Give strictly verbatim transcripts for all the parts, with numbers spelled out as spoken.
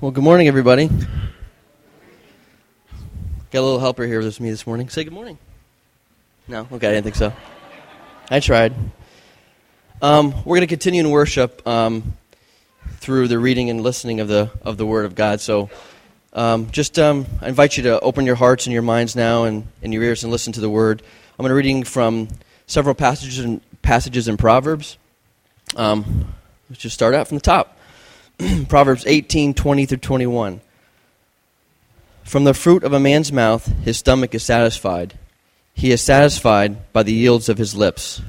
Well, good morning, everybody. Got a little helper here with me this morning. Say good morning. No? Okay, I didn't think so. I tried. Um, we're going to continue in worship um, through the reading and listening of the of the Word of God. So um, just um, I invite you to open your hearts and your minds now and, and your ears and listen to the Word. I'm going to be reading from several passages in, passages in Proverbs. Um, let's just start out from the top. Proverbs eighteen, twenty through twenty-one. From the fruit of a man's mouth, his stomach is satisfied. He is satisfied by the yields of his lips.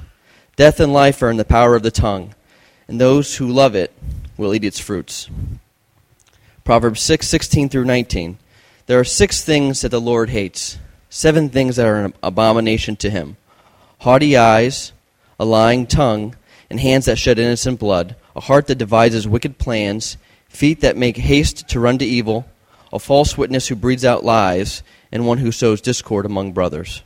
Death and life are in the power of the tongue, and those who love it will eat its fruits. Proverbs six, sixteen through nineteen. There are six things that the Lord hates, seven things that are an abomination to him: haughty eyes, a lying tongue, and hands that shed innocent blood, a heart that devises wicked plans, feet that make haste to run to evil, a false witness who breathes out lies, and one who sows discord among brothers.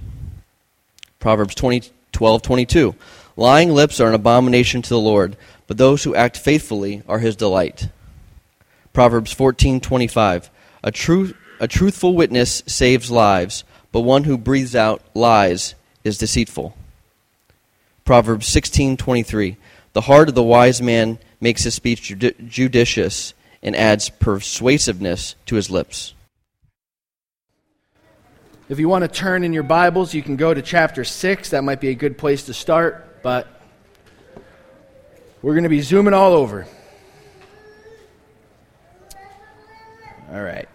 Proverbs twenty, twelve, twenty-two. Lying lips are an abomination to the Lord, but those who act faithfully are his delight. Proverbs fourteen, twenty-five. A true, a truthful witness saves lives, but one who breathes out lies is deceitful. Proverbs sixteen, twenty-three. The heart of the wise man makes his speech judi- judicious and adds persuasiveness to his lips. If you want to turn in your Bibles, you can go to chapter six. That might be a good place to start, but we're going to be zooming all over. All right.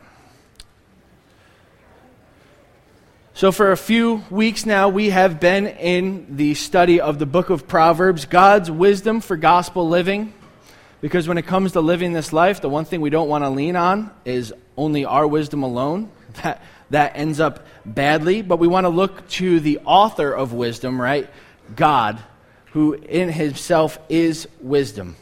So for a few weeks now, we have been in the study of the book of Proverbs, God's wisdom for gospel living, because when it comes to living this life, the one thing we don't want to lean on is only our wisdom alone. That that ends up badly, but we want to look to the author of wisdom, right? God, who in himself is wisdom.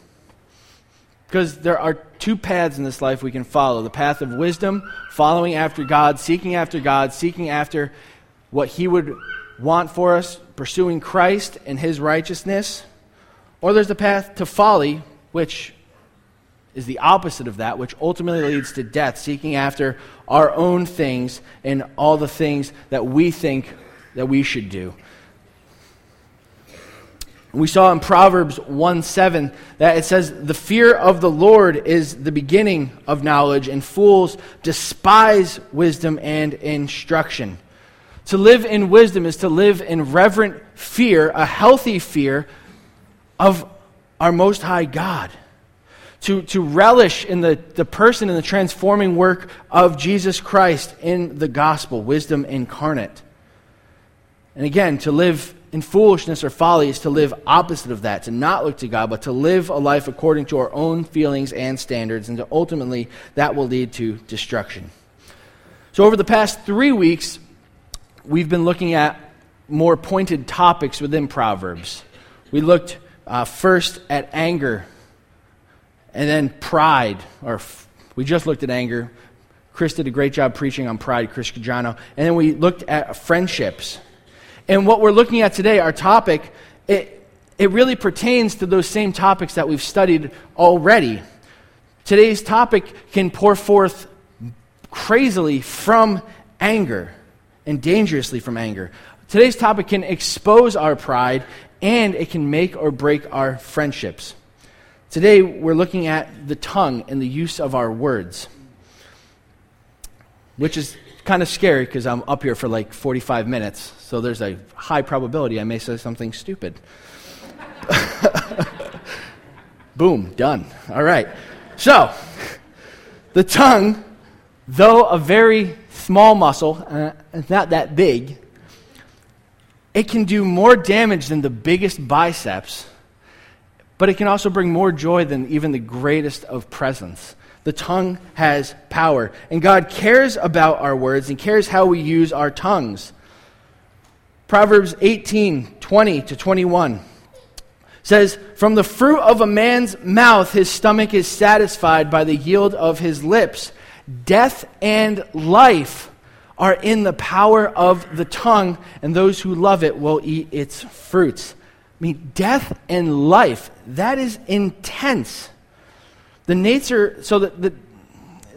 Because there are two paths in this life we can follow. The path of wisdom, following after God, seeking after God, seeking after what he would want for us, pursuing Christ and his righteousness. Or there's the path to folly, which is the opposite of that, which ultimately leads to death, seeking after our own things and all the things that we think that we should do. We saw in Proverbs one seven that it says, "The fear of the Lord is the beginning of knowledge, and fools despise wisdom and instruction." To live in wisdom is to live in reverent fear, a healthy fear of our Most High God. To, to relish in the, the person and the transforming work of Jesus Christ in the gospel, wisdom incarnate. And again, to live in foolishness or folly is to live opposite of that, to not look to God, but to live a life according to our own feelings and standards, and to ultimately that will lead to destruction. So over the past three weeks, we've been looking at more pointed topics within Proverbs. We looked uh, first at anger, and then pride, or f- we just looked at anger. Chris did a great job preaching on pride, Chris Caggiano. And then we looked at friendships. And what we're looking at today, our topic, it, it really pertains to those same topics that we've studied already. Today's topic can pour forth crazily from anger and dangerously from anger. Today's topic can expose our pride, and it can make or break our friendships. Today, we're looking at the tongue and the use of our words, which is kind of scary because I'm up here for like forty-five minutes, so there's a high probability I may say something stupid. Boom, done. All right. So, the tongue, though a very small muscle, uh, it's not that big, it can do more damage than the biggest biceps. But it can also bring more joy than even the greatest of presents. The tongue has power, and God cares about our words and cares how we use our tongues. Proverbs eighteen, twenty to twenty-one says, "From the fruit of a man's mouth, his stomach is satisfied by the yield of his lips. Death and life are in the power of the tongue, and those who love it will eat its fruits." I mean, death and life, that is intense. The nature, so the, the,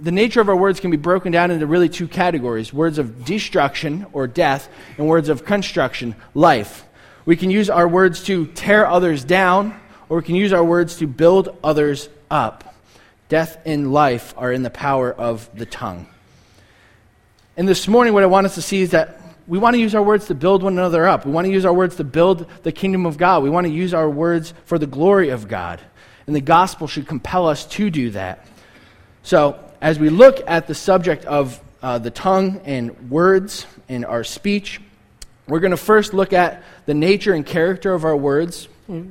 the nature of our words can be broken down into really two categories: words of destruction, or death, and words of construction, life. We can use our words to tear others down, or we can use our words to build others up. Death and life are in the power of the tongue. And this morning, what I want us to see is that we want to use our words to build one another up. We want to use our words to build the kingdom of God. We want to use our words for the glory of God. And the gospel should compel us to do that. So, as we look at the subject of uh, the tongue and words and our speech, we're going to first look at the nature and character of our words, mm.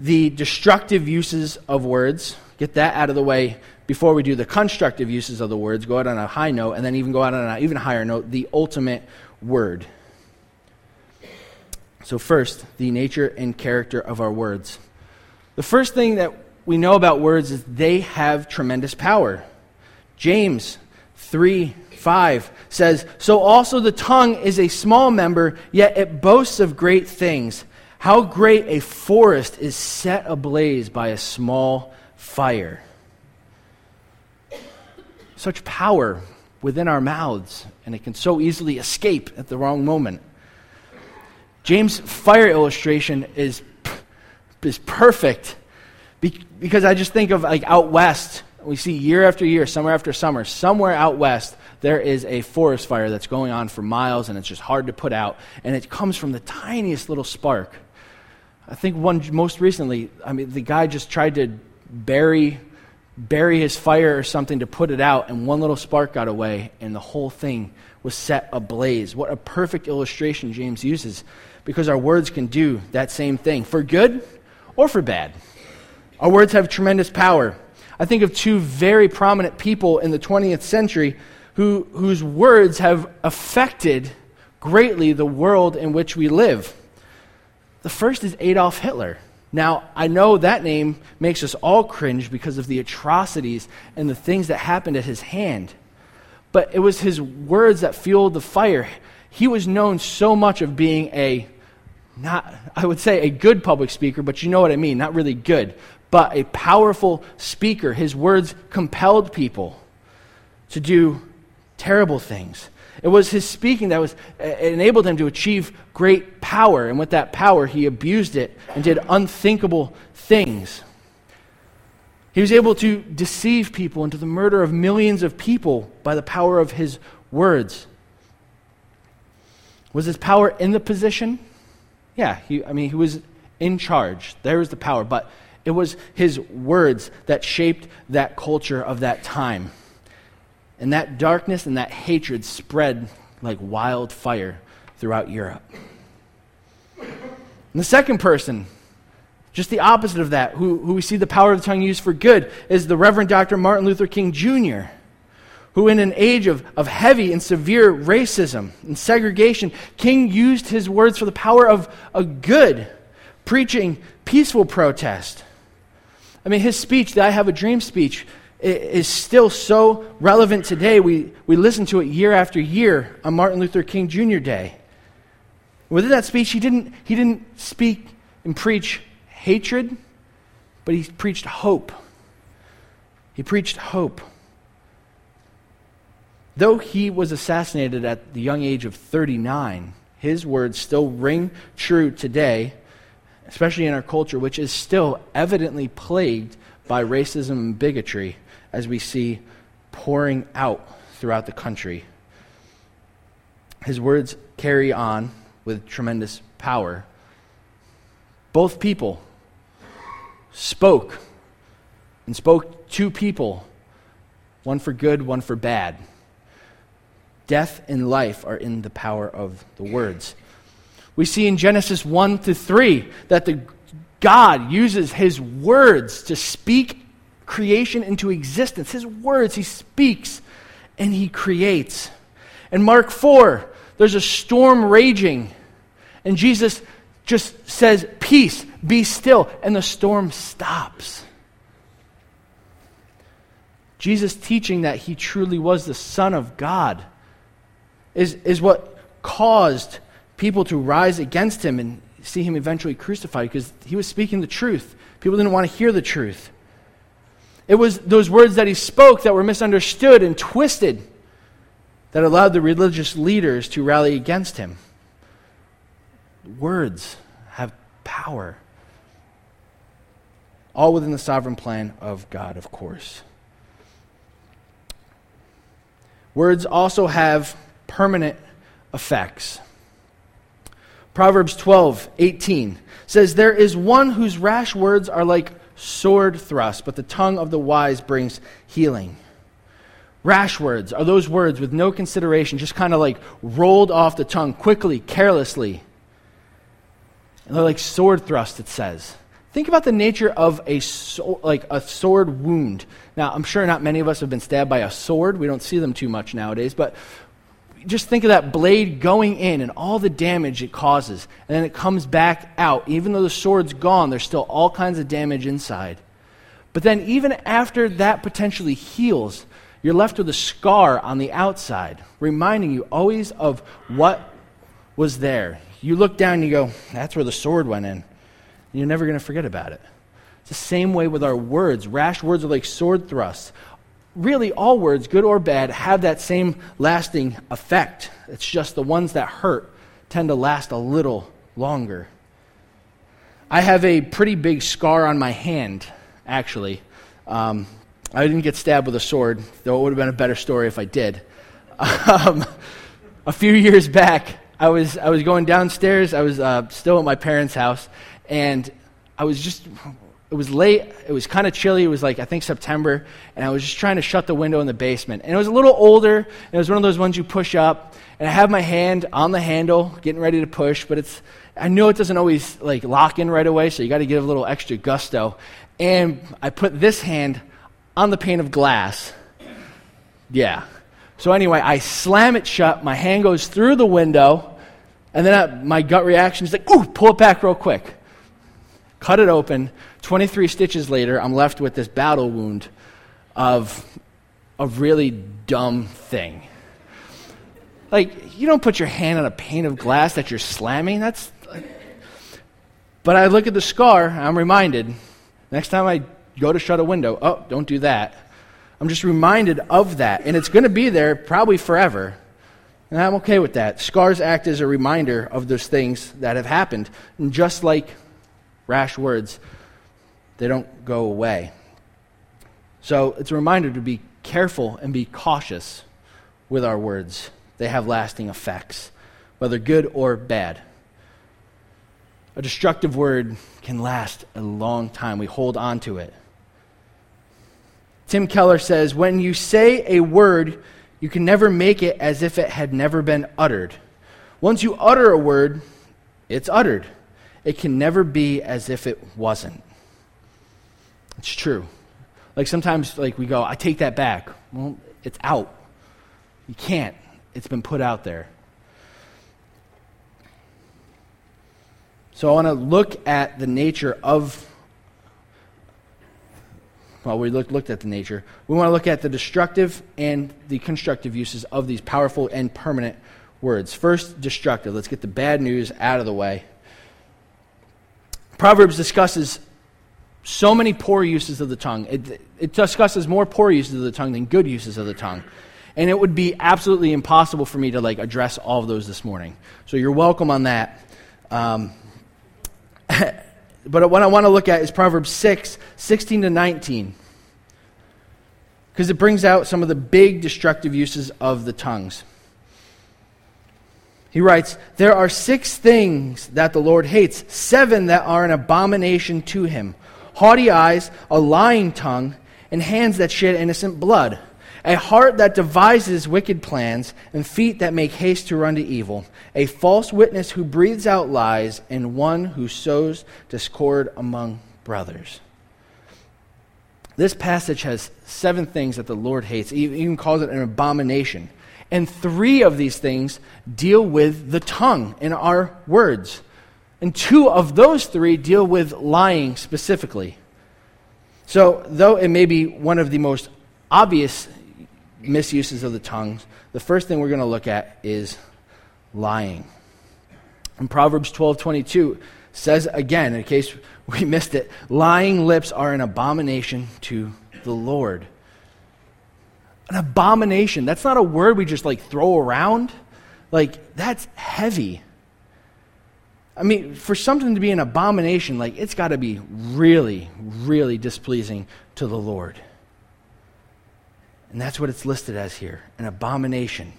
the destructive uses of words. Get that out of the way before we do the constructive uses of the words. Go out on a high note, and then even go out on an even higher note, the ultimate word. So first, the nature and character of our words. The first thing that we know about words is they have tremendous power. James three five says, "So also the tongue is a small member, yet it boasts of great things. How great a forest is set ablaze by a small fire." Such power within our mouths, and it can so easily escape at the wrong moment. James' fire illustration is is perfect, because I just think of, like, out west, we see year after year, summer after summer, somewhere out west, there is a forest fire that's going on for miles, and it's just hard to put out, and it comes from the tiniest little spark. I think one most recently, I mean, the guy just tried to bury bury his fire or something to put it out, and one little spark got away, and the whole thing was set ablaze. What a perfect illustration James uses, because our words can do that same thing, for good or for bad. Our words have tremendous power. I think of two very prominent people in the twentieth century who, whose words have affected greatly the world in which we live. The first is Adolf Hitler. Now, I know that name makes us all cringe because of the atrocities and the things that happened at his hand. But it was his words that fueled the fire. He was known so much of being a Not, I would say a good public speaker, but you know what I mean, not really good, but a powerful speaker. His words compelled people to do terrible things. It was his speaking that was it enabled him to achieve great power, and with that power, he abused it and did unthinkable things. He was able to deceive people into the murder of millions of people by the power of his words. Was his power in the position? Yeah, he, I mean, he was in charge. There was the power, but it was his words that shaped that culture of that time. And that darkness and that hatred spread like wildfire throughout Europe. And the second person, just the opposite of that, who, who we see the power of the tongue used for good, is the Reverend Doctor Martin Luther King Junior, who in an age of, of heavy and severe racism and segregation, King used his words for the power of a good, preaching peaceful protest. I mean, his speech, the I Have a Dream speech, is still so relevant today. We, we listen to it year after year on Martin Luther King Junior Day. Within that speech, he didn't, he didn't speak and preach hatred, but he preached hope. He preached hope. Though he was assassinated at the young age of thirty-nine, his words still ring true today, especially in our culture, which is still evidently plagued by racism and bigotry, as we see pouring out throughout the country. His words carry on with tremendous power. Both people spoke, and spoke to people, one for good, one for bad. Death and life are in the power of the words. We see in Genesis one to three that the God uses his words to speak creation into existence. His words, he speaks and he creates. In Mark four, there's a storm raging, and Jesus just says, "Peace, be still," and the storm stops. Jesus teaching that he truly was the Son of God Is, is what caused people to rise against him and see him eventually crucified, because he was speaking the truth. People didn't want to hear the truth. It was those words that he spoke that were misunderstood and twisted that allowed the religious leaders to rally against him. Words have power. All within the sovereign plan of God, of course. Words also have permanent effects. Proverbs twelve eighteen says, "There is one whose rash words are like sword thrusts, but the tongue of the wise brings healing." Rash words are those words with no consideration, just kind of like rolled off the tongue quickly, carelessly. And they're like sword thrusts, it says. Think about the nature of a so, like a sword wound. Now, I'm sure not many of us have been stabbed by a sword. We don't see them too much nowadays, but just think of that blade going in and all the damage it causes, and then it comes back out. Even though the sword's gone, there's still all kinds of damage inside. But then even after that potentially heals, you're left with a scar on the outside, reminding you always of what was there. You look down and you go, that's where the sword went in. You're never going to forget about it. It's the same way with our words. Rash words are like sword thrusts. Really, all words, good or bad, have that same lasting effect. It's just the ones that hurt tend to last a little longer. I have a pretty big scar on my hand, actually. Um, I didn't get stabbed with a sword, though it would have been a better story if I did. Um, a few years back, I was I was going downstairs. I was uh, still at my parents' house. And I was just, it was late, it was kind of chilly, it was like, I think September, and I was just trying to shut the window in the basement. And it was a little older, and it was one of those ones you push up, and I have my hand on the handle, getting ready to push, but it's, I know it doesn't always like lock in right away, so you got to give a little extra gusto. And I put this hand on the pane of glass. Yeah. So anyway, I slam it shut, my hand goes through the window, and then I, my gut reaction is like, ooh, pull it back real quick. Cut it open, twenty-three stitches later, I'm left with this battle wound of a really dumb thing. Like, you don't put your hand on a pane of glass that you're slamming. That's. But I look at the scar, I'm reminded, next time I go to shut a window, oh, don't do that. I'm just reminded of that, and it's going to be there probably forever. And I'm okay with that. Scars act as a reminder of those things that have happened, and just like rash words, they don't go away. So it's a reminder to be careful and be cautious with our words. They have lasting effects, whether good or bad. A destructive word can last a long time. We hold on to it. Tim Keller says, "When you say a word, you can never make it as if it had never been uttered. Once you utter a word, it's uttered. It can never be as if it wasn't." It's true. Like sometimes like we go, I take that back. Well, it's out. You can't. It's been put out there. So I want to look at the nature of, well, we looked, looked at the nature. We want to look at the destructive and the constructive uses of these powerful and permanent words. First, destructive. Let's get the bad news out of the way. Proverbs discusses so many poor uses of the tongue. It, it discusses more poor uses of the tongue than good uses of the tongue. And it would be absolutely impossible for me to like address all of those this morning. So you're welcome on that. Um, but what I want to look at is Proverbs six, sixteen to nineteen. Because it brings out some of the big destructive uses of the tongues. He writes, "There are six things that the Lord hates, seven that are an abomination to him: haughty eyes, a lying tongue, and hands that shed innocent blood, a heart that devises wicked plans, and feet that make haste to run to evil, a false witness who breathes out lies, and one who sows discord among brothers." This passage has seven things that the Lord hates. He even calls it an abomination. And three of these things deal with the tongue in our words. And two of those three deal with lying specifically. So, though it may be one of the most obvious misuses of the tongue, the first thing we're going to look at is lying. And Proverbs twelve twenty-two says again, in case we missed it, "Lying lips are an abomination to the Lord. An abomination. That's not a word we just like throw around. Like, that's heavy. I mean, for something to be an abomination, like, it's got to be really, really displeasing to the Lord. And that's what it's listed as here, an abomination.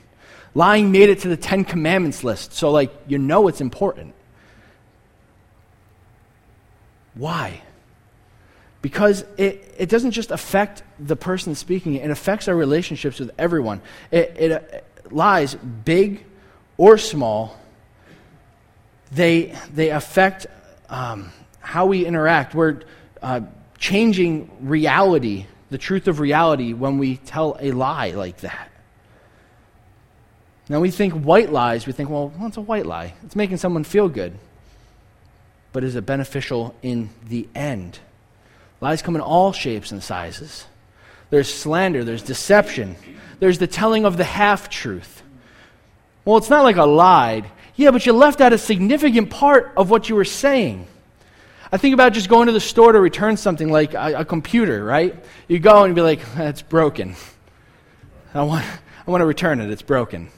Lying made it to the Ten Commandments list, so, like, you know it's important. Why? Because it, it doesn't just affect the person speaking, it affects our relationships with everyone. It, it, it lies, big or small, They they affect um, how we interact. We're uh, changing reality, the truth of reality, when we tell a lie like that. Now we think white lies, we think, well, well, it's a white lie. It's making someone feel good. But is it beneficial in the end? Lies come in all shapes and sizes. There's slander, there's deception. There's the telling of the half-truth. Well, it's not like a lie. Yeah, but you left out a significant part of what you were saying. I think about just going to the store to return something like a, a computer, right? You go and be like, it's broken. I want I want to return it, it's broken.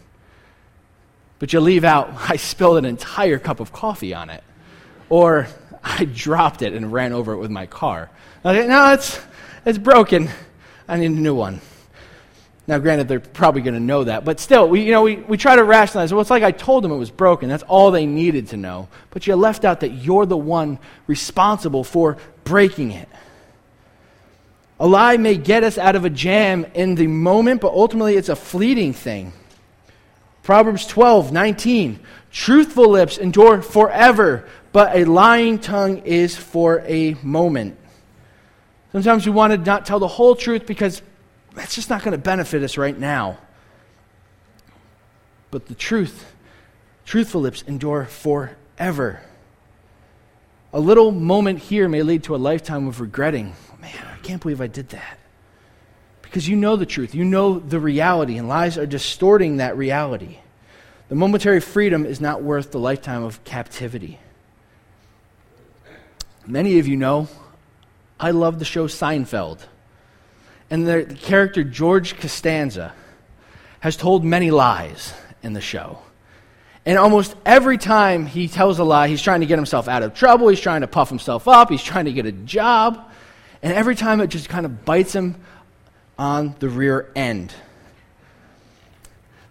But you leave out, I spilled an entire cup of coffee on it. Or I dropped it and ran over it with my car. Like, no, it's it's broken. I need a new one. Now, granted, they're probably going to know that, but still, we you know we, we try to rationalize. Well, it's like I told them it was broken. That's all they needed to know. But you left out that you're the one responsible for breaking it. A lie may get us out of a jam in the moment, but ultimately, it's a fleeting thing. Proverbs twelve nineteen: truthful lips endure forever, but a lying tongue is for a moment. Sometimes we want to not tell the whole truth because that's just not going to benefit us right now. But the truth, truthful lips endure forever. A little moment here may lead to a lifetime of regretting. Man, I can't believe I did that. Because you know the truth. You know the reality, and lies are distorting that reality. The momentary freedom is not worth the lifetime of captivity. Many of you know, I love the show Seinfeld. And the character George Costanza has told many lies in the show. And almost every time he tells a lie, he's trying to get himself out of trouble, he's trying to puff himself up, he's trying to get a job. And every time it just kind of bites him on the rear end.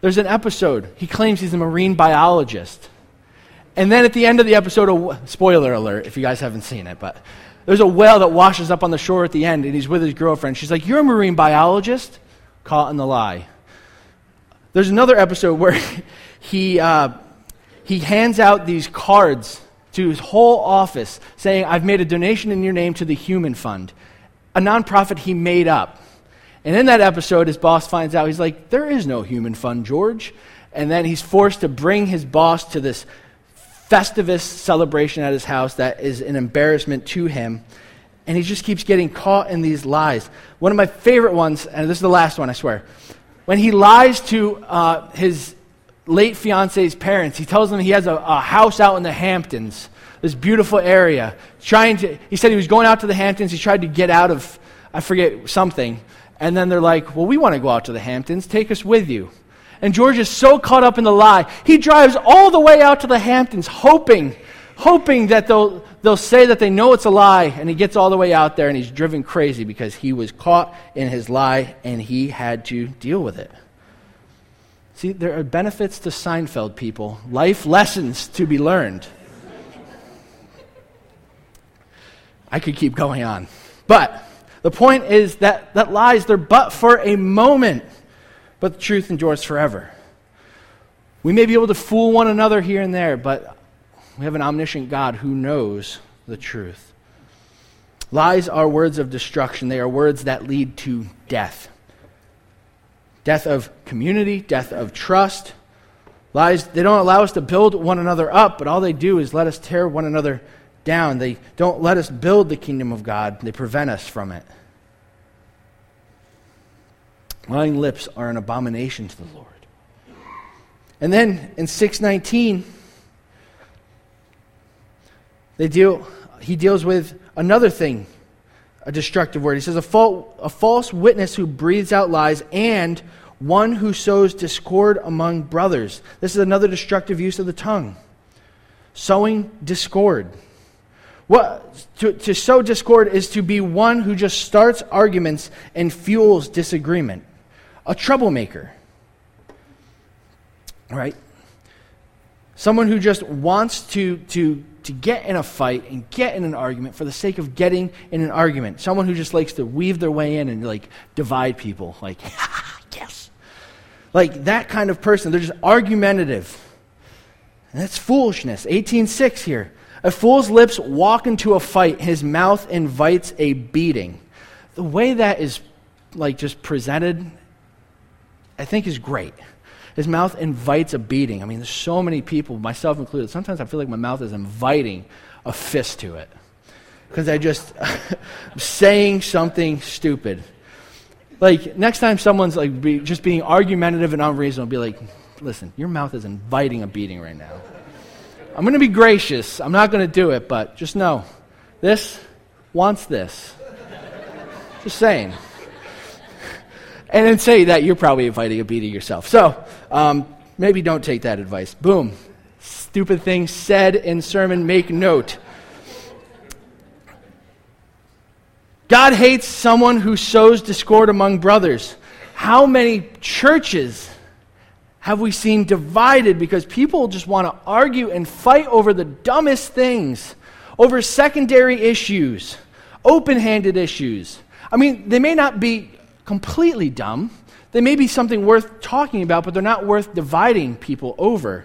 There's an episode, he claims he's a marine biologist. And then at the end of the episode, a, spoiler alert if you guys haven't seen it, but there's a whale that washes up on the shore at the end, and he's with his girlfriend. She's like, you're a marine biologist? Caught in the lie. There's another episode where he uh, he hands out these cards to his whole office saying, I've made a donation in your name to the Human Fund, a nonprofit he made up. And in that episode, his boss finds out, he's like, there is no Human Fund, George. And then he's forced to bring his boss to this Festivus celebration at his house that is an embarrassment to him, and he just keeps getting caught in these lies. One of my favorite ones, and this is the last one, I swear, when he lies to uh, his late fiancé's parents, he tells them he has a, a house out in the Hamptons, this beautiful area. Trying to, he said he was going out to the Hamptons. He tried to get out of, I forget something, and then they're like, "Well, we want to go out to the Hamptons. Take us with you." And George is so caught up in the lie, he drives all the way out to the Hamptons hoping, hoping that they'll they'll say that they know it's a lie, and he gets all the way out there and he's driven crazy because he was caught in his lie and he had to deal with it. See, there are benefits to Seinfeld, people. Life lessons to be learned. I could keep going on. But the point is that, that lies, they're but for a moment. But the truth endures forever. We may be able to fool one another here and there, but we have an omniscient God who knows the truth. Lies are words of destruction. They are words that lead to death. Death of community, death of trust. Lies, they don't allow us to build one another up, but all they do is let us tear one another down. They don't let us build the kingdom of God. They prevent us from it. Lying lips are an abomination to the Lord. And then in six nineteen, they deal. He deals with another thing, a destructive word. He says, a, fal- a false witness who breathes out lies and one who sows discord among brothers. This is another destructive use of the tongue. Sowing discord. What, to, to sow discord is to be one who just starts arguments and fuels disagreement. A troublemaker. All right? Someone who just wants to, to, to get in a fight and get in an argument for the sake of getting in an argument. Someone who just likes to weave their way in and like divide people. Like, yes. Like that kind of person. They're just argumentative. And that's foolishness. eighteen six here. A fool's lips walk into a fight. His mouth invites a beating. The way that is like just presented, I think, is great. His mouth invites a beating. I mean, there's so many people, myself included, sometimes I feel like my mouth is inviting a fist to it because I just I'm saying something stupid. Like, next time someone's like be, just being argumentative and unreasonable, be like, listen, your mouth is inviting a beating right now. I'm going to be gracious. I'm not going to do it, but just know, this wants this. Just saying. And then say that you're probably inviting a beating yourself. So um, maybe don't take that advice. Boom. Stupid things said in sermon. Make note. God hates someone who sows discord among brothers. How many churches have we seen divided because people just want to argue and fight over the dumbest things, over secondary issues, open-handed issues? I mean, they may not be completely dumb. They may be something worth talking about, but they're not worth dividing people over.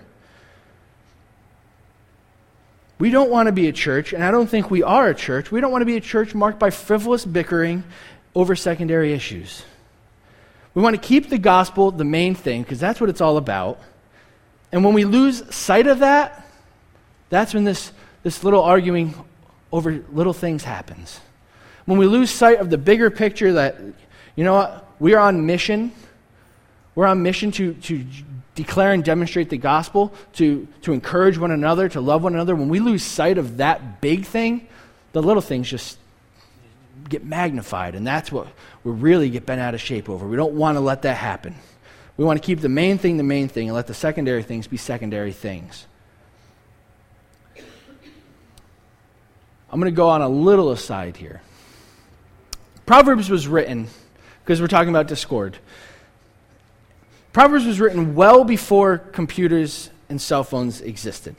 We don't want to be a church, and I don't think we are a church. We don't want to be a church marked by frivolous bickering over secondary issues. We want to keep the gospel the main thing, because that's what it's all about. And when we lose sight of that, that's when this, this little arguing over little things happens. When we lose sight of the bigger picture that, you know what? We are on mission. We're on mission to, to declare and demonstrate the gospel, to, to encourage one another, to love one another. When we lose sight of that big thing, the little things just get magnified, and that's what we really get bent out of shape over. We don't want to let that happen. We want to keep the main thing the main thing and let the secondary things be secondary things. I'm going to go on a little aside here. Proverbs was written... because we're talking about discord. Proverbs was written well before computers and cell phones existed.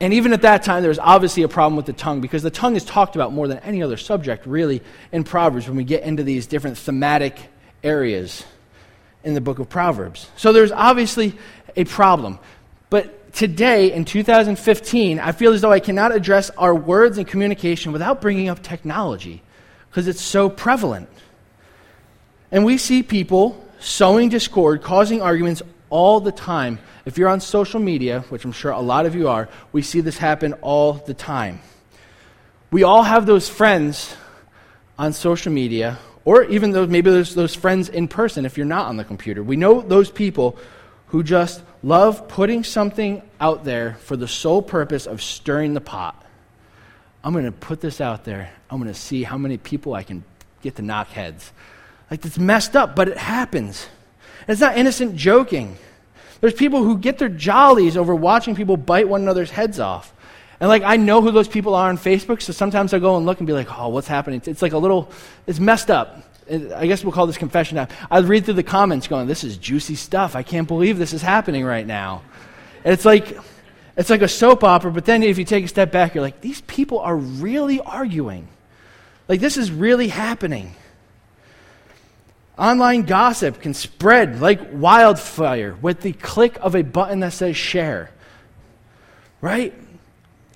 And even at that time, there was obviously a problem with the tongue, because the tongue is talked about more than any other subject, really, in Proverbs when we get into these different thematic areas in the book of Proverbs. So there's obviously a problem. But today, in two thousand fifteen, I feel as though I cannot address our words and communication without bringing up technology, because it's so prevalent. And we see people sowing discord, causing arguments all the time. If you're on social media, which I'm sure a lot of you are, we see this happen all the time. We all have those friends on social media, or even those, maybe those, those friends in person if you're not on the computer. We know those people who just love putting something out there for the sole purpose of stirring the pot. I'm going to put this out there. I'm going to see how many people I can get to knock heads. Like, it's messed up, but it happens. And it's not innocent joking. There's people who get their jollies over watching people bite one another's heads off. And, like, I know who those people are on Facebook, so sometimes I go and look and be like, oh, what's happening? It's like a little, it's messed up. I guess we'll call this confession now. I read through the comments going, this is juicy stuff. I can't believe this is happening right now. And it's like, it's like a soap opera, but then if you take a step back, you're like, these people are really arguing. Like, this is really happening. Online gossip can spread like wildfire with the click of a button that says share, right?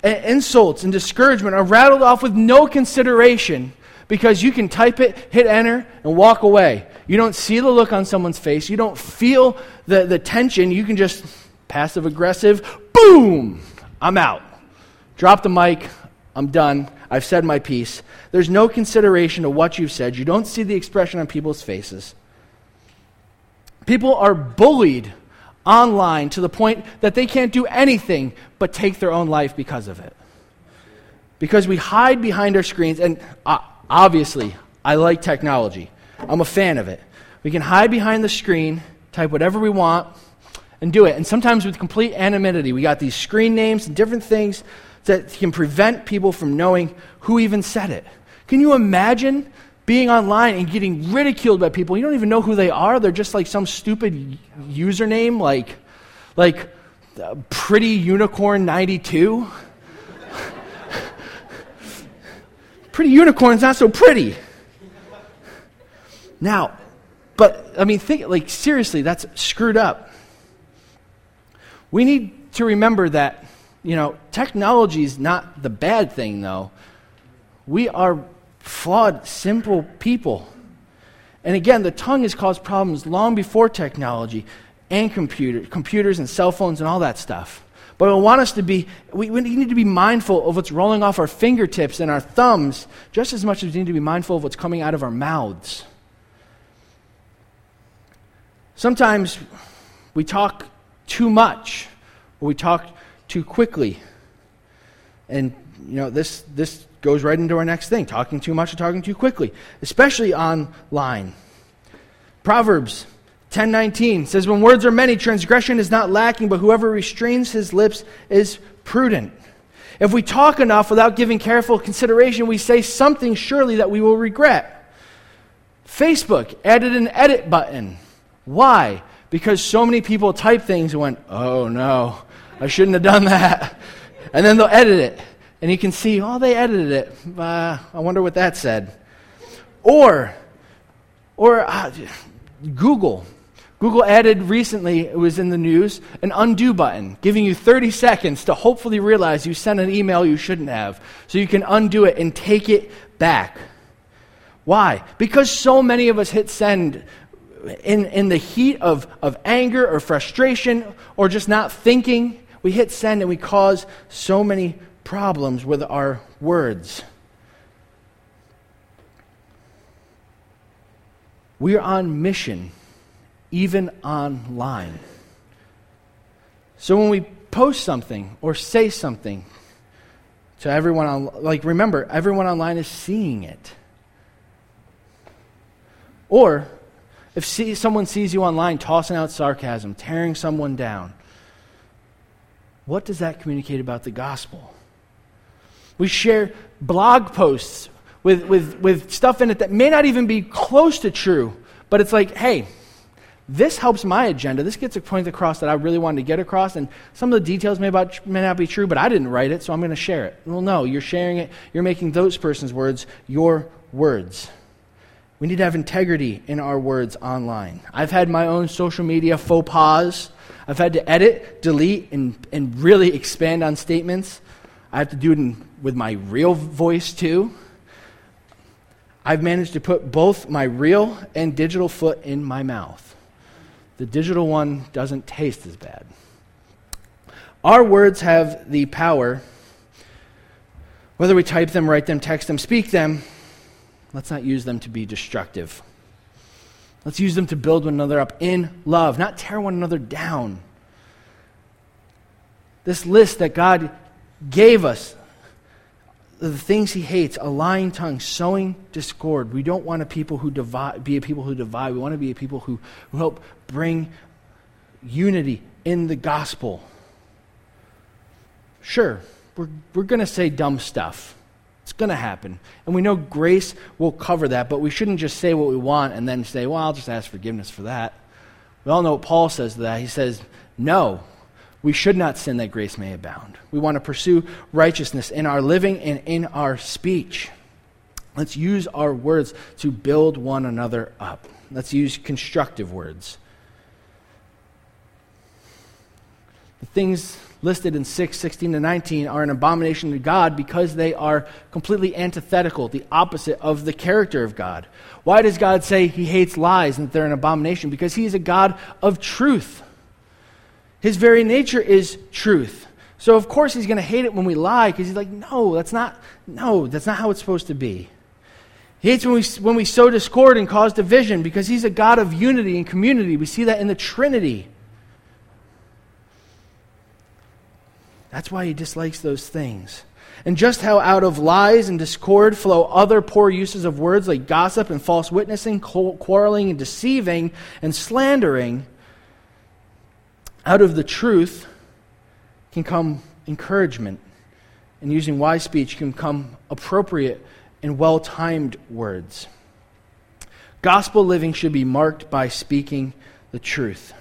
And insults and discouragement are rattled off with no consideration, because you can type it, hit enter, and walk away. You don't see the look on someone's face. You don't feel the, the tension. You can just passive-aggressive, boom, I'm out. Drop the mic, I'm done. I've said my piece. There's no consideration to what you've said. You don't see the expression on people's faces. People are bullied online to the point that they can't do anything but take their own life because of it. because we hide behind our screens, and uh, obviously, I like technology. I'm a fan of it. We can hide behind the screen, type whatever we want, and do it. And sometimes with complete anonymity, we got these screen names and different things that can prevent people from knowing who even said it. Can you imagine being online and getting ridiculed by people? You don't even know who they are. They're just like some stupid username, like like uh, Pretty Unicorn ninety-two. Pretty Unicorn's not so pretty. Now, but I mean, think like seriously, that's screwed up. We need to remember that, you know, technology is not the bad thing, though. We are flawed, simple people. And again, the tongue has caused problems long before technology and computer, computers and cell phones and all that stuff. But I want us to be, we, we need to be mindful of what's rolling off our fingertips and our thumbs just as much as we need to be mindful of what's coming out of our mouths. Sometimes we talk too much, or we talk too quickly. And, you know, this this goes right into our next thing, talking too much or talking too quickly, especially online. Proverbs ten nineteen says, when words are many, transgression is not lacking, but whoever restrains his lips is prudent. If we talk enough without giving careful consideration, we say something surely that we will regret. Facebook added an edit button. Why? Because so many people type things and went, oh no, I shouldn't have done that. And then they'll edit it. And you can see, oh, they edited it. Uh, I wonder what that said. Or or uh, Google. Google added recently, it was in the news, an undo button, giving you thirty seconds to hopefully realize you sent an email you shouldn't have. So you can undo it and take it back. Why? Because so many of us hit send in in the heat of, of anger or frustration or just not thinking. We hit send and we cause so many problems with our words. We are on mission, even online. So when we post something or say something to everyone, on, like remember, everyone online is seeing it. Or if see, someone sees you online tossing out sarcasm, tearing someone down, what does that communicate about the gospel? We share blog posts with, with, with stuff in it that may not even be close to true, but it's like, hey, this helps my agenda. This gets a point across that I really wanted to get across, and some of the details may, about, may not be true, but I didn't write it, so I'm going to share it. Well, no, you're sharing it. You're making those person's words your words. We need to have integrity in our words online. I've had my own social media faux pas. I've had to edit, delete, and, and really expand on statements. I have to do it in, with my real voice too. I've managed to put both my real and digital foot in my mouth. The digital one doesn't taste as bad. Our words have the power, whether we type them, write them, text them, speak them. Let's not use them to be destructive. Let's use them to build one another up in love, not tear one another down. This list that God gave us, the things he hates, a lying tongue, sowing discord. We don't want to people who divide, be a people who divide. We want to be a people who, who help bring unity in the gospel. Sure, we're, we're going to say dumb stuff. It's going to happen. And we know grace will cover that, but we shouldn't just say what we want and then say, well, I'll just ask forgiveness for that. We all know what Paul says to that. He says, no, we should not sin that grace may abound. We want to pursue righteousness in our living and in our speech. Let's use our words to build one another up. Let's use constructive words. The things listed in six, sixteen to nineteen are an abomination to God because they are completely antithetical, the opposite of the character of God. Why does God say he hates lies and that they're an abomination? Because he is a God of truth. His very nature is truth. So of course he's going to hate it when we lie because he's like, no, that's not, no, that's not how it's supposed to be. He hates when we, when we sow discord and cause division because he's a God of unity and community. We see that in the Trinity. That's why he dislikes those things. And just how out of lies and discord flow other poor uses of words like gossip and false witnessing, quarreling and deceiving and slandering, out of the truth can come encouragement. And using wise speech can come appropriate and well-timed words. Gospel living should be marked by speaking the truth.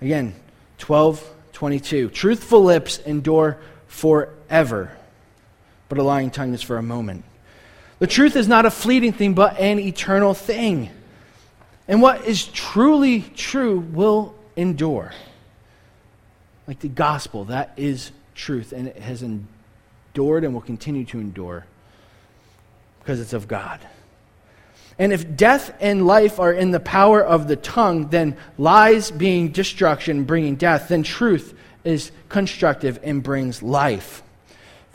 Again, twelve twenty-two. Truthful lips endure forever, but a lying tongue is for a moment. The truth is not a fleeting thing, but an eternal thing. And what is truly true will endure. Like the gospel, that is truth, and it has endured and will continue to endure because it's of God. And if death and life are in the power of the tongue, then lies being destruction, bringing death, then truth is constructive and brings life.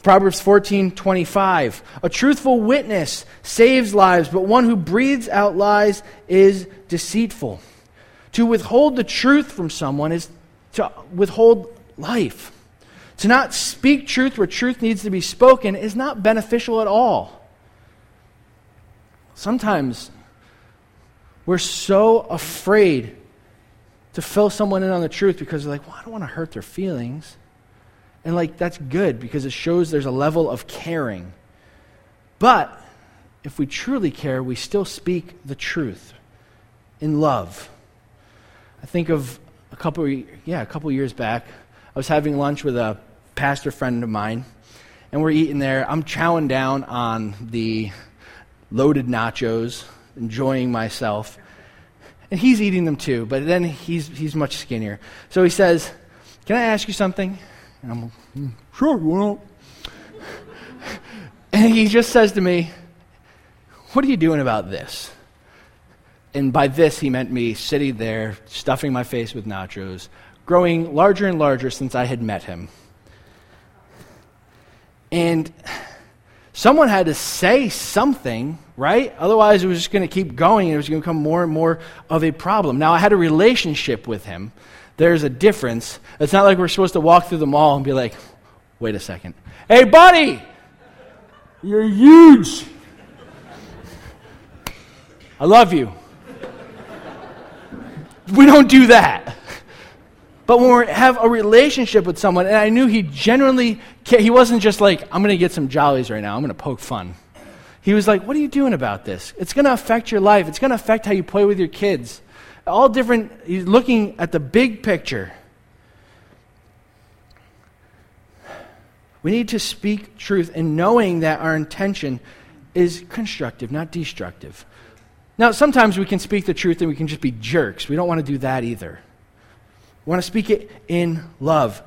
Proverbs fourteen twenty-five, a truthful witness saves lives, but one who breathes out lies is deceitful. To withhold the truth from someone is to withhold life. To not speak truth where truth needs to be spoken is not beneficial at all. Sometimes we're so afraid to fill someone in on the truth because they're like, well, I don't want to hurt their feelings. And like, that's good because it shows there's a level of caring. But if we truly care, we still speak the truth in love. I think of a couple, yeah, a couple years back, I was having lunch with a pastor friend of mine, and we're eating there. I'm chowing down on the loaded nachos, enjoying myself. And he's eating them too, but then he's he's much skinnier. So he says, can I ask you something? And I'm like, sure, you want. And he just says to me, what are you doing about this? And by this, he meant me sitting there, stuffing my face with nachos, growing larger and larger since I had met him. And someone had to say something, right? Otherwise, it was just going to keep going, and it was going to become more and more of a problem. Now, I had a relationship with him. There's a difference. It's not like we're supposed to walk through the mall and be like, wait a second. Hey, buddy, you're huge. I love you. We don't do that. But when we have a relationship with someone, and I knew he genuinely, he wasn't just like, I'm going to get some jollies right now, I'm going to poke fun. He was like, what are you doing about this? It's going to affect your life. It's going to affect how you play with your kids. All different, he's looking at the big picture. We need to speak truth and knowing that our intention is constructive, not destructive. Now, sometimes we can speak the truth and we can just be jerks. We don't want to do that either. We want to speak it in love.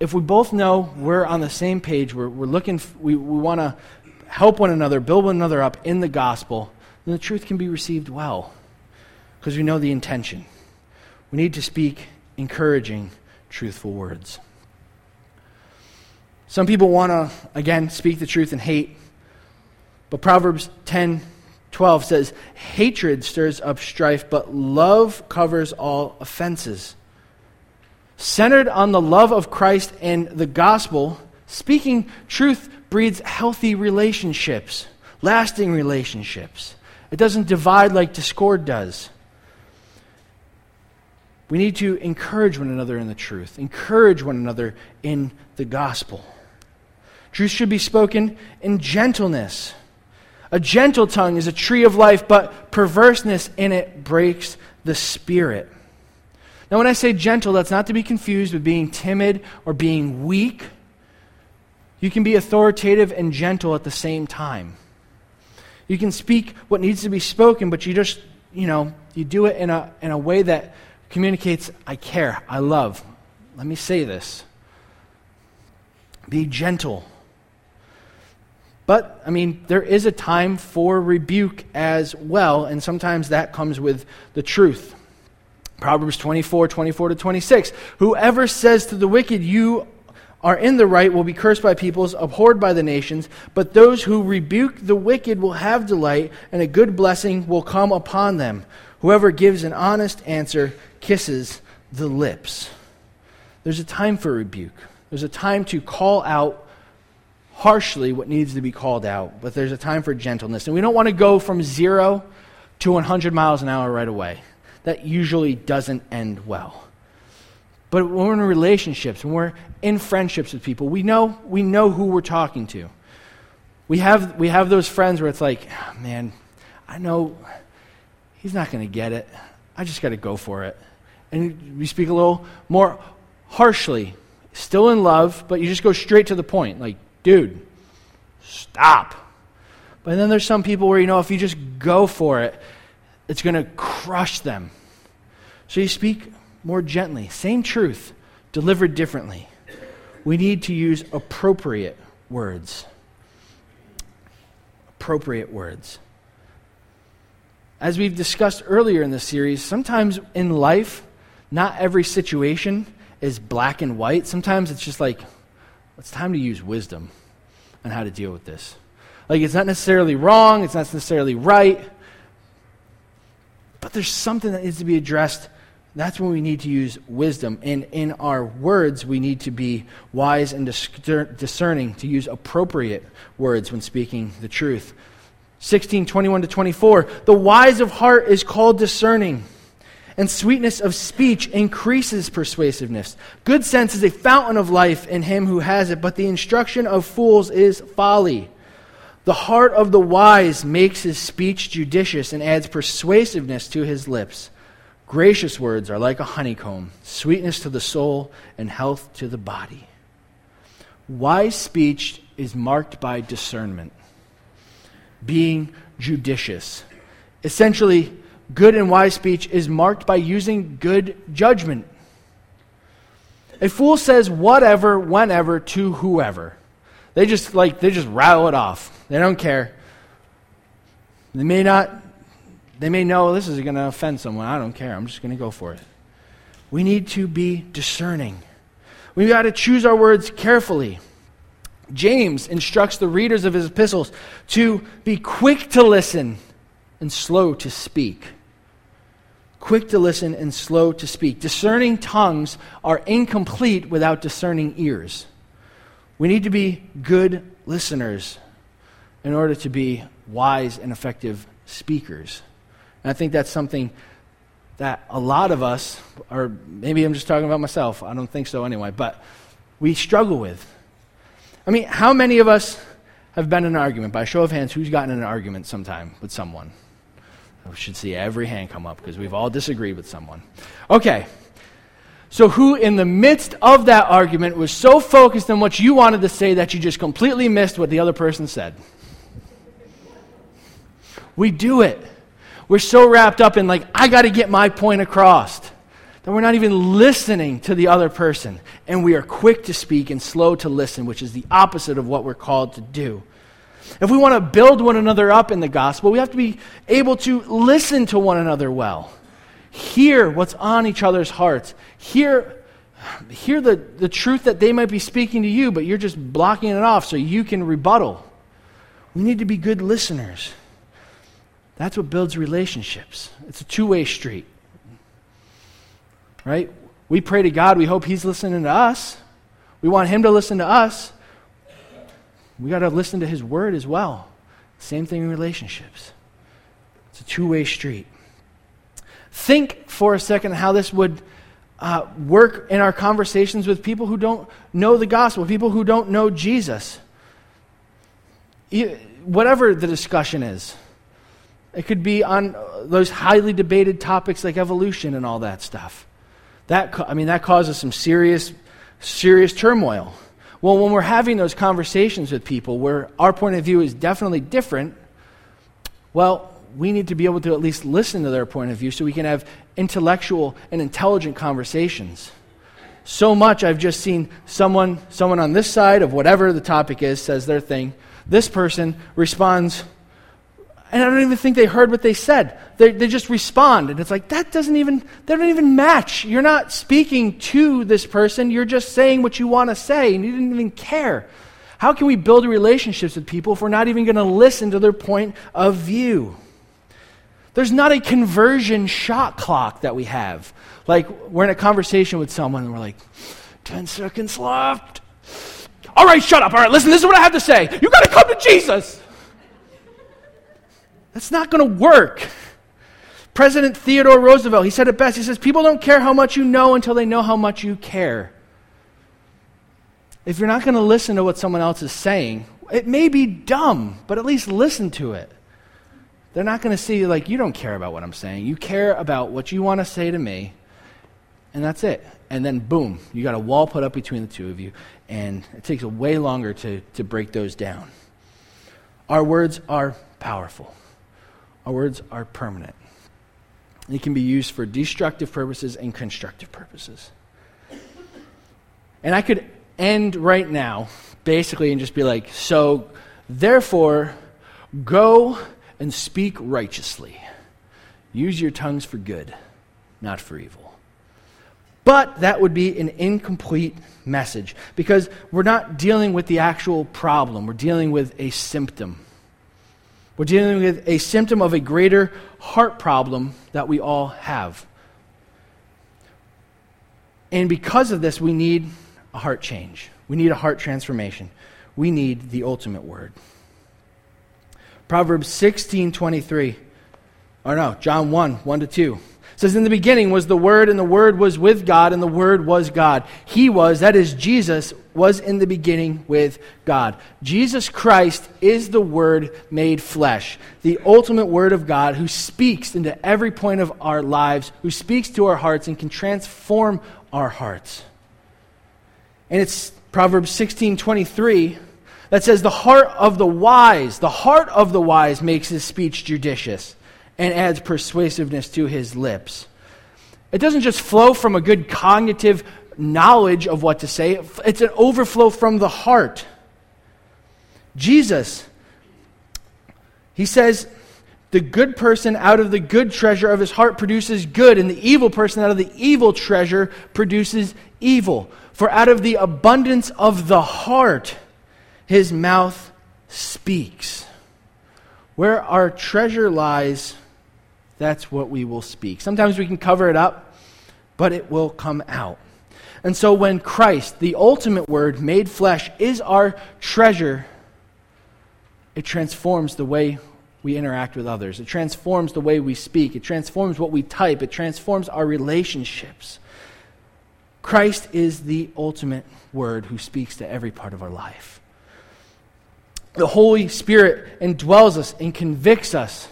If we both know we're on the same page, we're, we're looking, f- we, we want to help one another, build one another up in the gospel, then the truth can be received well because we know the intention. We need to speak encouraging, truthful words. Some people want to, again, speak the truth and hate, but Proverbs ten twelve says, hatred stirs up strife, but love covers all offenses. Centered on the love of Christ and the gospel, speaking truth breeds healthy relationships, lasting relationships. It doesn't divide like discord does. We need to encourage one another in the truth, encourage one another in the gospel. Truth should be spoken in gentleness. A gentle tongue is a tree of life, but perverseness in it breaks the spirit. Now, when I say gentle, that's not to be confused with being timid or being weak. You can be authoritative and gentle at the same time. You can speak what needs to be spoken, but you just, you know, you do it in a in a way that communicates, I care, I love. Let me say this. Be gentle. But, I mean, there is a time for rebuke as well, and sometimes that comes with the truth. Proverbs twenty-four, twenty-four to twenty-six. Whoever says to the wicked, you are in the right, will be cursed by peoples, abhorred by the nations, but those who rebuke the wicked will have delight, and a good blessing will come upon them. Whoever gives an honest answer kisses the lips. There's a time for rebuke. There's a time to call out harshly what needs to be called out, but there's a time for gentleness. And we don't want to go from zero to one hundred miles an hour right away. That usually doesn't end well. But when we're in relationships, when we're in friendships with people, we know we know who we're talking to. We have we have those friends where it's like, oh, man, I know he's not going to get it. I just got to go for it. And we speak a little more harshly, still in love, but you just go straight to the point. Like, dude, stop. But then there's some people where, you know, if you just go for it, it's going to crush them. So you speak more gently. Same truth, delivered differently. We need to use appropriate words. Appropriate words. As we've discussed earlier in this series, sometimes in life, not every situation is black and white. Sometimes it's just like, it's time to use wisdom on how to deal with this. Like, it's not necessarily wrong, it's not necessarily right, but there's something that needs to be addressed. That's when we need to use wisdom. And in our words, we need to be wise and discerning to use appropriate words when speaking the truth. sixteen, twenty-one to twenty-four, the wise of heart is called discerning, and sweetness of speech increases persuasiveness. Good sense is a fountain of life in him who has it, but the instruction of fools is folly. The heart of the wise makes his speech judicious and adds persuasiveness to his lips. Gracious words are like a honeycomb, sweetness to the soul and health to the body. Wise speech is marked by discernment, being judicious. Essentially, good and wise speech is marked by using good judgment. A fool says whatever, whenever, to whoever. They just like they just rattle it off. They don't care. They may not They may know this is going to offend someone. I don't care. I'm just going to go for it. We need to be discerning. We've got to choose our words carefully. James instructs the readers of his epistles to be quick to listen and slow to speak. Quick to listen and slow to speak. Discerning tongues are incomplete without discerning ears. We need to be good listeners in order to be wise and effective speakers. And I think that's something that a lot of us, or maybe I'm just talking about myself, I don't think so anyway, but we struggle with. I mean, how many of us have been in an argument? By a show of hands, who's gotten in an argument sometime with someone? I should see every hand come up because we've all disagreed with someone. Okay, so who in the midst of that argument was so focused on what you wanted to say that you just completely missed what the other person said? We do it. We're so wrapped up in like, I got to get my point across, that we're not even listening to the other person. And we are quick to speak and slow to listen, which is the opposite of what we're called to do. If we want to build one another up in the gospel, we have to be able to listen to one another well. Hear what's on each other's hearts. Hear hear the, the truth that they might be speaking to you, but you're just blocking it off so you can rebuttal. We need to be good listeners. That's what builds relationships. It's a two-way street. Right? We pray to God. We hope he's listening to us. We want him to listen to us. We got to listen to his word as well. Same thing in relationships. It's a two-way street. Think for a second how this would uh, work in our conversations with people who don't know the gospel, people who don't know Jesus. Whatever the discussion is. It could be on those highly debated topics like evolution and all that stuff. That I mean, that causes some serious, serious turmoil. Well, when we're having those conversations with people where our point of view is definitely different, well, we need to be able to at least listen to their point of view so we can have intellectual and intelligent conversations. So much I've just seen someone, someone on this side of whatever the topic is says their thing. This person responds, and I don't even think they heard what they said. They they just respond, and it's like, that doesn't even, they don't even match. You're not speaking to this person. You're just saying what you want to say, and you didn't even care. How can we build relationships with people if we're not even going to listen to their point of view? There's not a conversion shot clock that we have. Like, we're in a conversation with someone, and we're like, Ten seconds left. All right, shut up. All right, listen, this is what I have to say. You got to come to Jesus. That's not going to work. President Theodore Roosevelt, he said it best. He says, people don't care how much you know until they know how much you care. If you're not going to listen to what someone else is saying, it may be dumb, but at least listen to it. They're not going to see, like, you don't care about what I'm saying. You care about what you want to say to me, and that's it. And then, boom, you got a wall put up between the two of you, and it takes way longer to, to break those down. Our words are powerful. Our words are permanent. They can be used for destructive purposes and constructive purposes. And I could end right now, basically, and just be like, so, therefore, go and speak righteously. Use your tongues for good, not for evil. But that would be an incomplete message because we're not dealing with the actual problem. We're dealing with a symptom. We're dealing with a symptom of a greater heart problem that we all have. And because of this, we need a heart change. We need a heart transformation. We need the ultimate word. Proverbs sixteen twenty-three, or no, John one, one to two. It says, in the beginning was the Word, and the Word was with God, and the Word was God. He was, that is Jesus, was in the beginning with God. Jesus Christ is the Word made flesh, the ultimate Word of God who speaks into every point of our lives, who speaks to our hearts and can transform our hearts. And it's Proverbs sixteen twenty-three that says, the heart of the wise, the heart of the wise makes his speech judicious and adds persuasiveness to his lips. It doesn't just flow from a good cognitive knowledge of what to say. It's an overflow from the heart. Jesus, he says, the good person out of the good treasure of his heart produces good, and the evil person out of the evil treasure produces evil. For out of the abundance of the heart, his mouth speaks. Where our treasure lies, that's what we will speak. Sometimes we can cover it up, but it will come out. And so when Christ, the ultimate word made flesh, is our treasure, it transforms the way we interact with others. It transforms the way we speak. It transforms what we type. It transforms our relationships. Christ is the ultimate word who speaks to every part of our life. The Holy Spirit indwells us and convicts us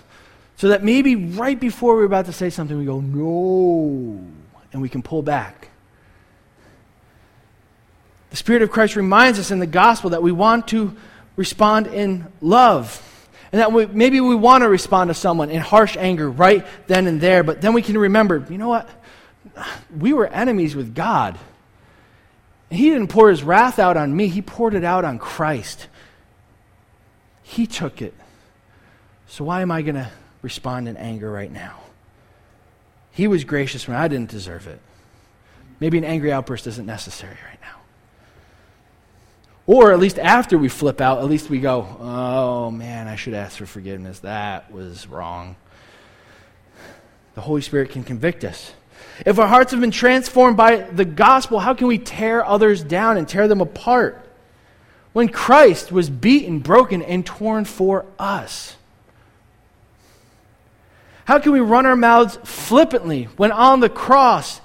so that maybe right before we're about to say something, we go, no, and we can pull back. The Spirit of Christ reminds us in the gospel that we want to respond in love and that we, maybe we want to respond to someone in harsh anger right then and there, but then we can remember, you know what? We were enemies with God. He didn't pour his wrath out on me. He poured it out on Christ. He took it. So why am I going to respond in anger right now? He was gracious when I didn't deserve it. Maybe an angry outburst isn't necessary right now. Or at least after we flip out, at least we go, oh man, I should ask for forgiveness. That was wrong. The Holy Spirit can convict us. If our hearts have been transformed by the gospel, how can we tear others down and tear them apart? When Christ was beaten, broken, and torn for us. How can we run our mouths flippantly when on the cross,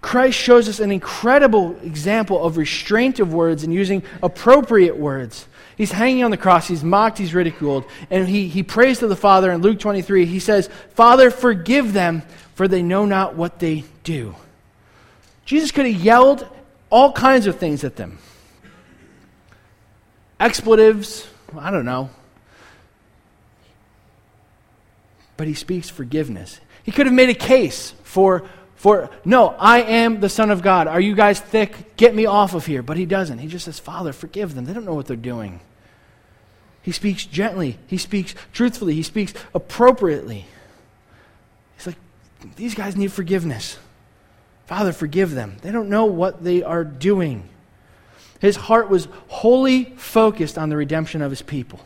Christ shows us an incredible example of restraint of words and using appropriate words. He's hanging on the cross, he's mocked, he's ridiculed, and he, he prays to the Father in Luke twenty-three. He says, Father, forgive them, for they know not what they do. Jesus could have yelled all kinds of things at them. Expletives, I don't know. But he speaks forgiveness. He could have made a case for, for no, I am the Son of God. Are you guys thick? Get me off of here. But he doesn't. He just says, Father, forgive them. They don't know what they're doing. He speaks gently. He speaks truthfully. He speaks appropriately. He's like, these guys need forgiveness. Father, forgive them. They don't know what they are doing. His heart was wholly focused on the redemption of his people.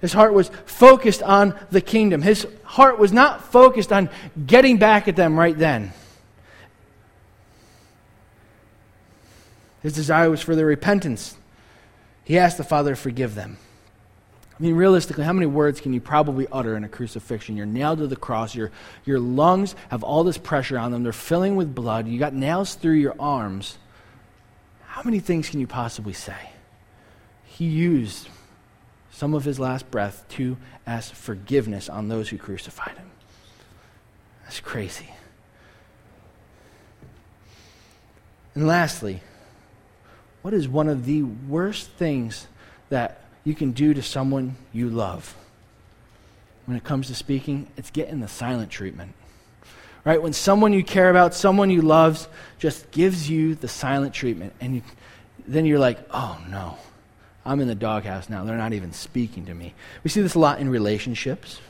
His heart was focused on the kingdom. His heart was not focused on getting back at them right then. His desire was for their repentance. He asked the Father to forgive them. I mean, realistically, how many words can you probably utter in a crucifixion? You're nailed to the cross. Your, your lungs have all this pressure on them. They're filling with blood. You got nails through your arms. How many things can you possibly say? He used some of his last breath to ask forgiveness on those who crucified him. That's crazy. And lastly, what is one of the worst things that you can do to someone you love? When it comes to speaking, it's getting the silent treatment. Right? When someone you care about, someone you love, just gives you the silent treatment, and you, then you're like, oh no, I'm in the doghouse now. They're not even speaking to me. We see this a lot in relationships,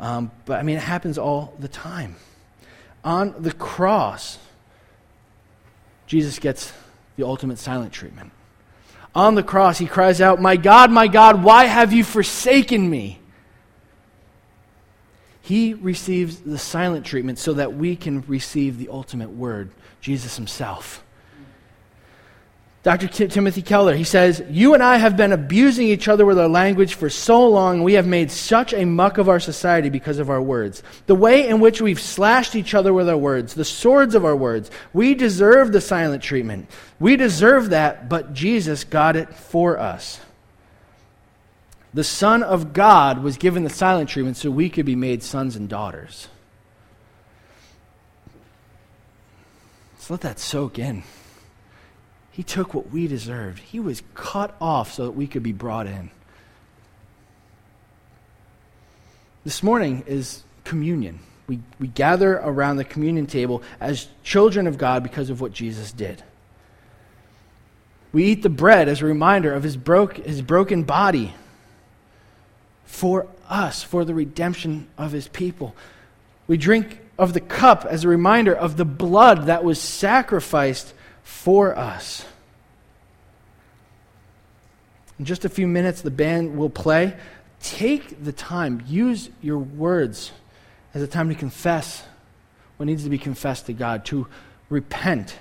um, but I mean, it happens all the time. On the cross, Jesus gets the ultimate silent treatment. On the cross, he cries out, "My God, my God, why have you forsaken me?" He receives the silent treatment so that we can receive the ultimate word, Jesus himself. Doctor T- Timothy Keller, he says, "You and I have been abusing each other with our language for so long, and we have made such a muck of our society because of our words. The way in which we've slashed each other with our words, the swords of our words, we deserve the silent treatment. We deserve that, but Jesus got it for us. The Son of God was given the silent treatment so we could be made sons and daughters." Let's let that soak in. He took what we deserved. He was cut off so that we could be brought in. This morning is communion. We, we gather around the communion table as children of God because of what Jesus did. We eat the bread as a reminder of his broke, his broken body for us, for the redemption of his people. We drink of the cup as a reminder of the blood that was sacrificed for us. In just a few minutes, the band will play. Take the time. Use your words as a time to confess what needs to be confessed to God, to repent,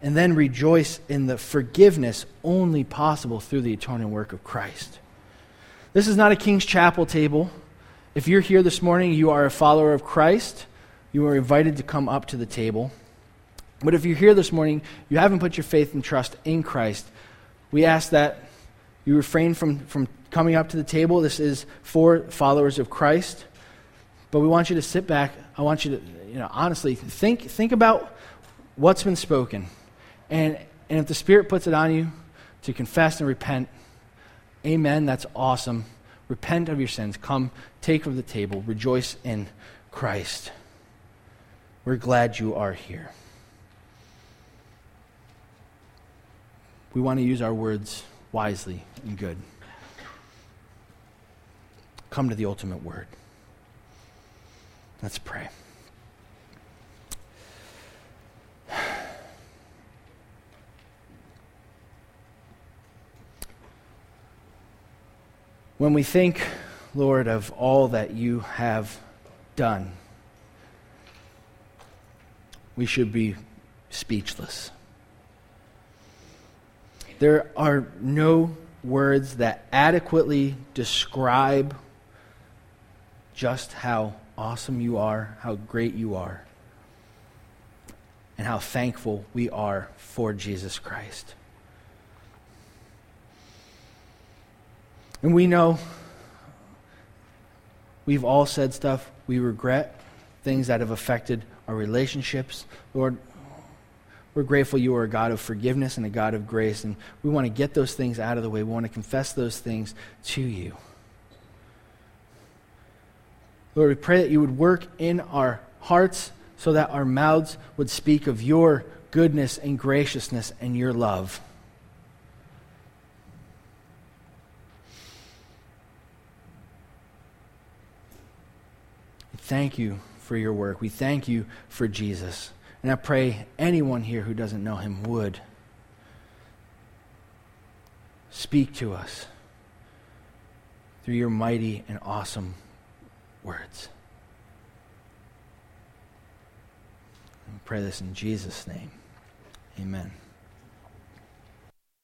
and then rejoice in the forgiveness only possible through the atoning work of Christ. This is not a King's Chapel table. If you're here this morning, you are a follower of Christ. You are invited to come up to the table. But if you're here this morning, you haven't put your faith and trust in Christ, we ask that you refrain from, from coming up to the table. This is for followers of Christ. But we want you to sit back. I want you to, you know, honestly, think think about what's been spoken. And, and if the Spirit puts it on you to confess and repent, amen, that's awesome. Repent of your sins. Come, take from the table. Rejoice in Christ. We're glad you are here. We want to use our words wisely and good. Come to the ultimate word. Let's pray. When we think, Lord, of all that you have done, we should be speechless. There are no words that adequately describe just how awesome you are, how great you are, and how thankful we are for Jesus Christ. And we know we've all said stuff, we regret things that have affected our relationships. Lord, we're grateful you are a God of forgiveness and a God of grace, and we want to get those things out of the way. We want to confess those things to you. Lord, we pray that you would work in our hearts so that our mouths would speak of your goodness and graciousness and your love. Thank you for your work. We thank you for Jesus. And I pray anyone here who doesn't know him would speak to us through your mighty and awesome words. And we pray this in Jesus' name. Amen.